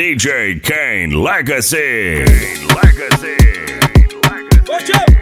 DJ Kaine Legacy. Watch out! Watch out!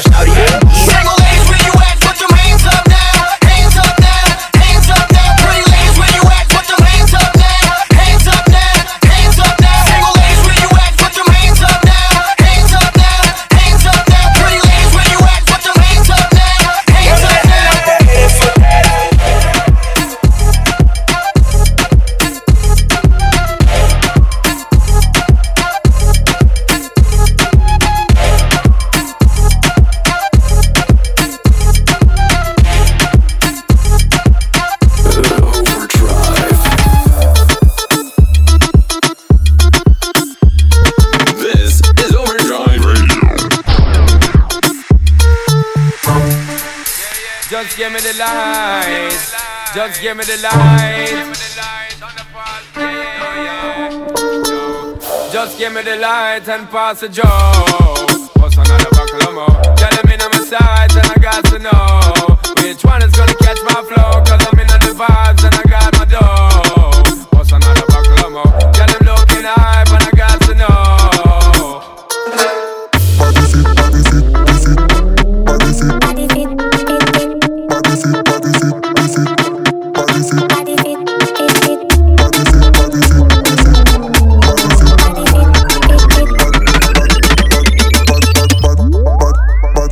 Single legs, where you at? give me the lights. Just give me the lights. Just give me the light and pass the jokes. What's another buckle more? Tell them in on my sides and I got to know which one is gonna catch my flow. Cause I'm in on the vibes and I got my dough. What's another buckle more? Tell them looking high but I got to know.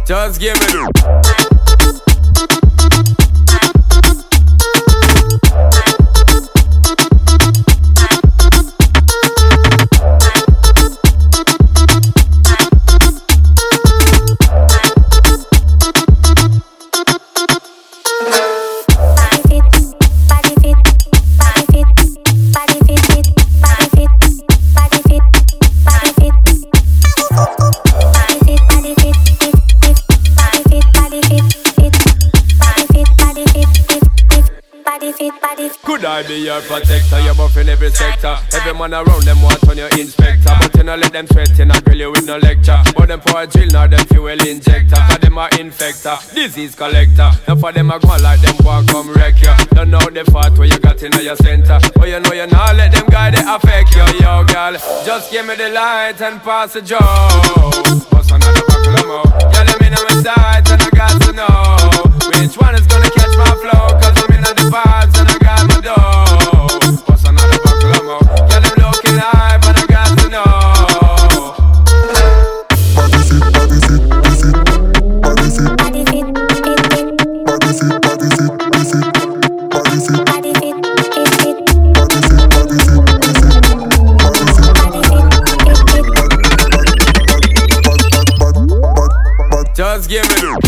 Just give it up. I be your protector, you're buffing every sector. Every man around them want on your inspector. But you no let them sweat, you no grill you with no lecture. But them for a drill, now them fuel injector. Cause them are infector, disease collector. Now for them a go like them want come wreck you. Don't know the fat where you got in your center. But you know you not let them guy they affect you, yo girl. Just give me the light and pass the joke. What's another buckle of more? Girl, them in on my sides and I got to know which one is gonna catch my flow. Cause I'm in on the vibes and I got my dough. Just give it up.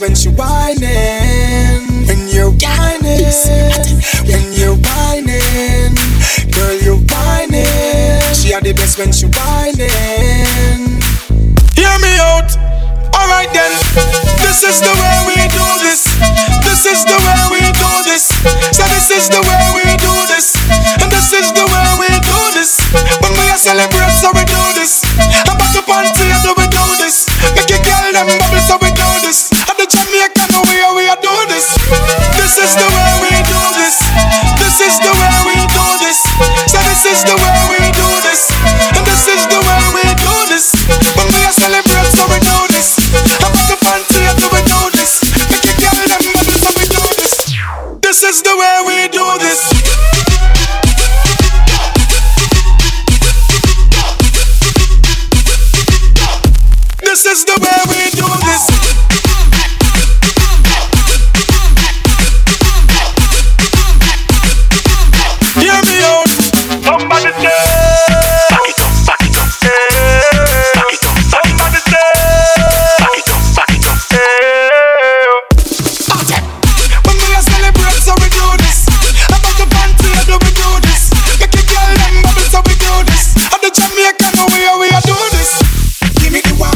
When she whining, when you're whining, when you're whining, girl you're whining. She had the best when she whining. Hear me out, alright then. This is the way we do this. This is the way we do this. So this is the way we do this, and this is the way we do this. When we are celebrating, so we do this. I'm about to party, so we do this. Make your girl them bubble, so we do this. Jamaica, the way we do this. This is the way we do this. This is the way we do this. So this is the way we do this. And this is the way we do this. When we are celebrating, so we do this. I'm about to party, so we do this. Make your girl them bubble, so we do this. This is the way we do this. This is the way we do this. Hear me out. Somebody say, back it up, back it up, back it up. Somebody say, back it up, back it up. When we are celebrating, so we do this. I got the panty, I do we do this. Get the girl and bubble, so we do this. At the Jamaican, we are doing this. Give me the wine,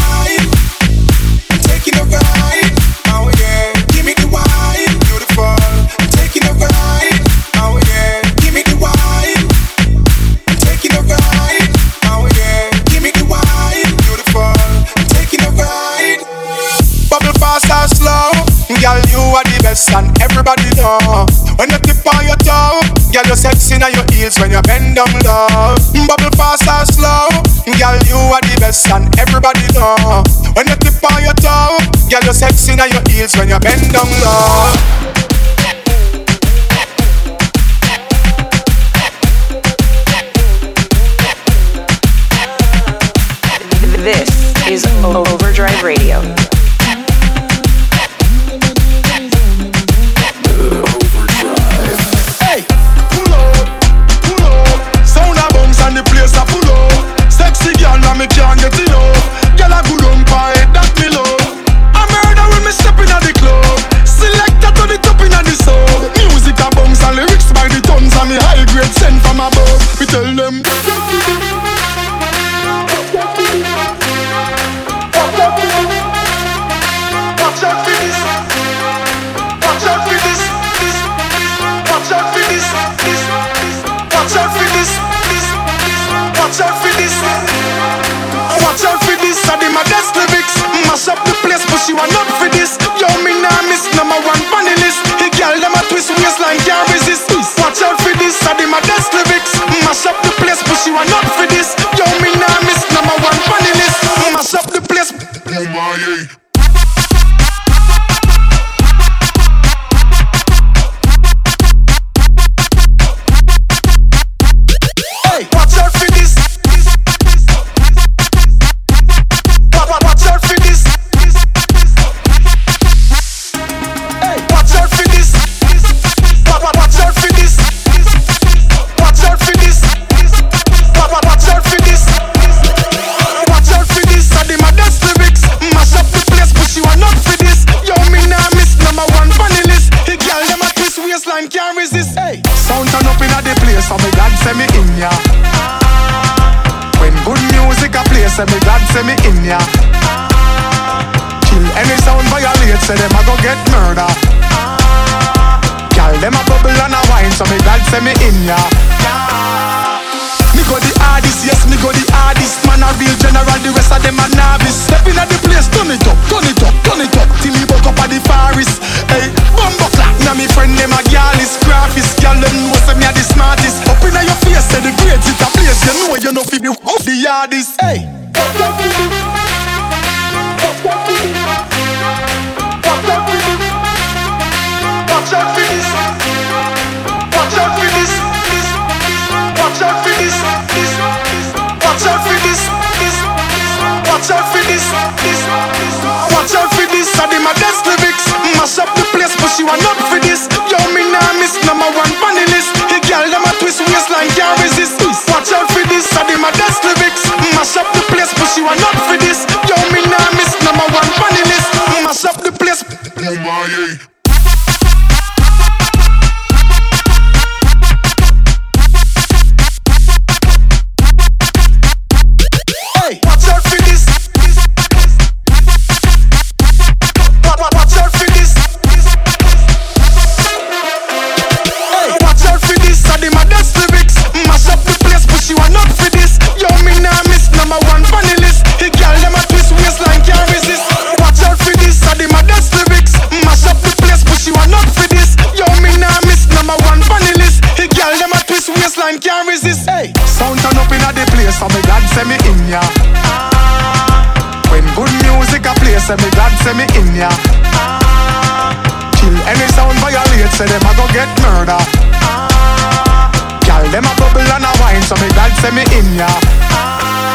I'm taking a ride. Oh yeah, give me the wine, beautiful. I'm taking a ride. Oh yeah, give me the wine, I'm taking a ride. Oh yeah, give me the wine, beautiful. I'm taking a ride. Bubble fast or slow, girl you are the best and everybody know. When you tip on your toe, girl you sexy on your heels when you bend down low. Bubble fast or slow, girl you are the best and everybody know. When you tip on your toe, girl you sexy on your heels when you bend down low. This is Overdrive Radio. Send me in ya.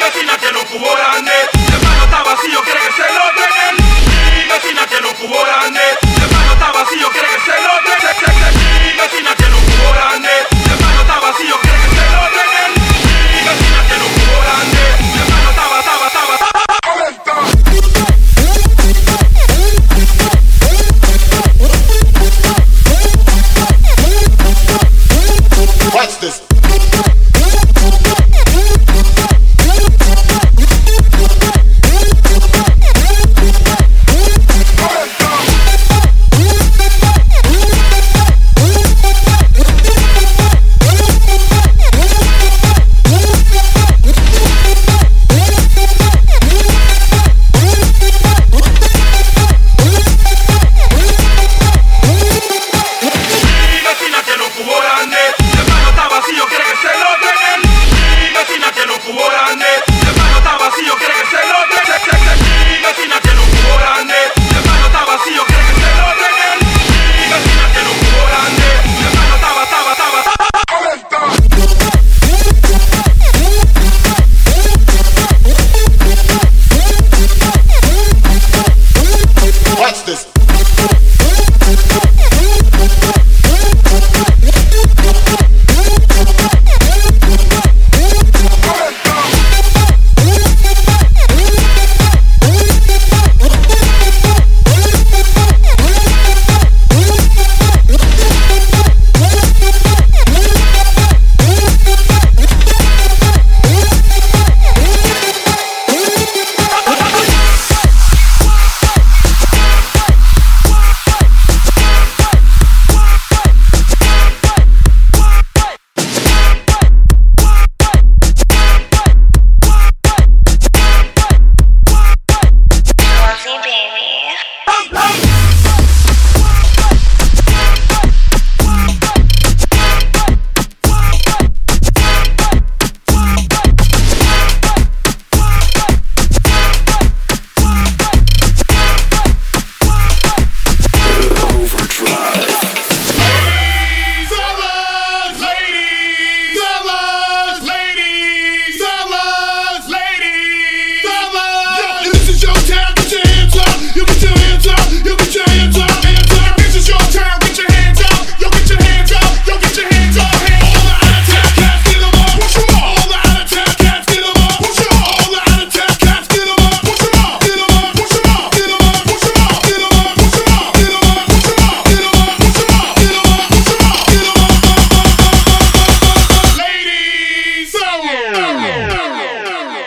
Vecina que no cubo grande, el hermano está vacío, quiere que se lo den. Vecina que no cubo grande, el hermano está vacío, quiere que se lo den. Vecina que no cubo grande, el hermano está vacío, quiere que se lo den. Vecina que no cubo grande, el hermano estaba. Watch this.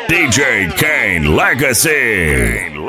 DJ Kaine Legacy.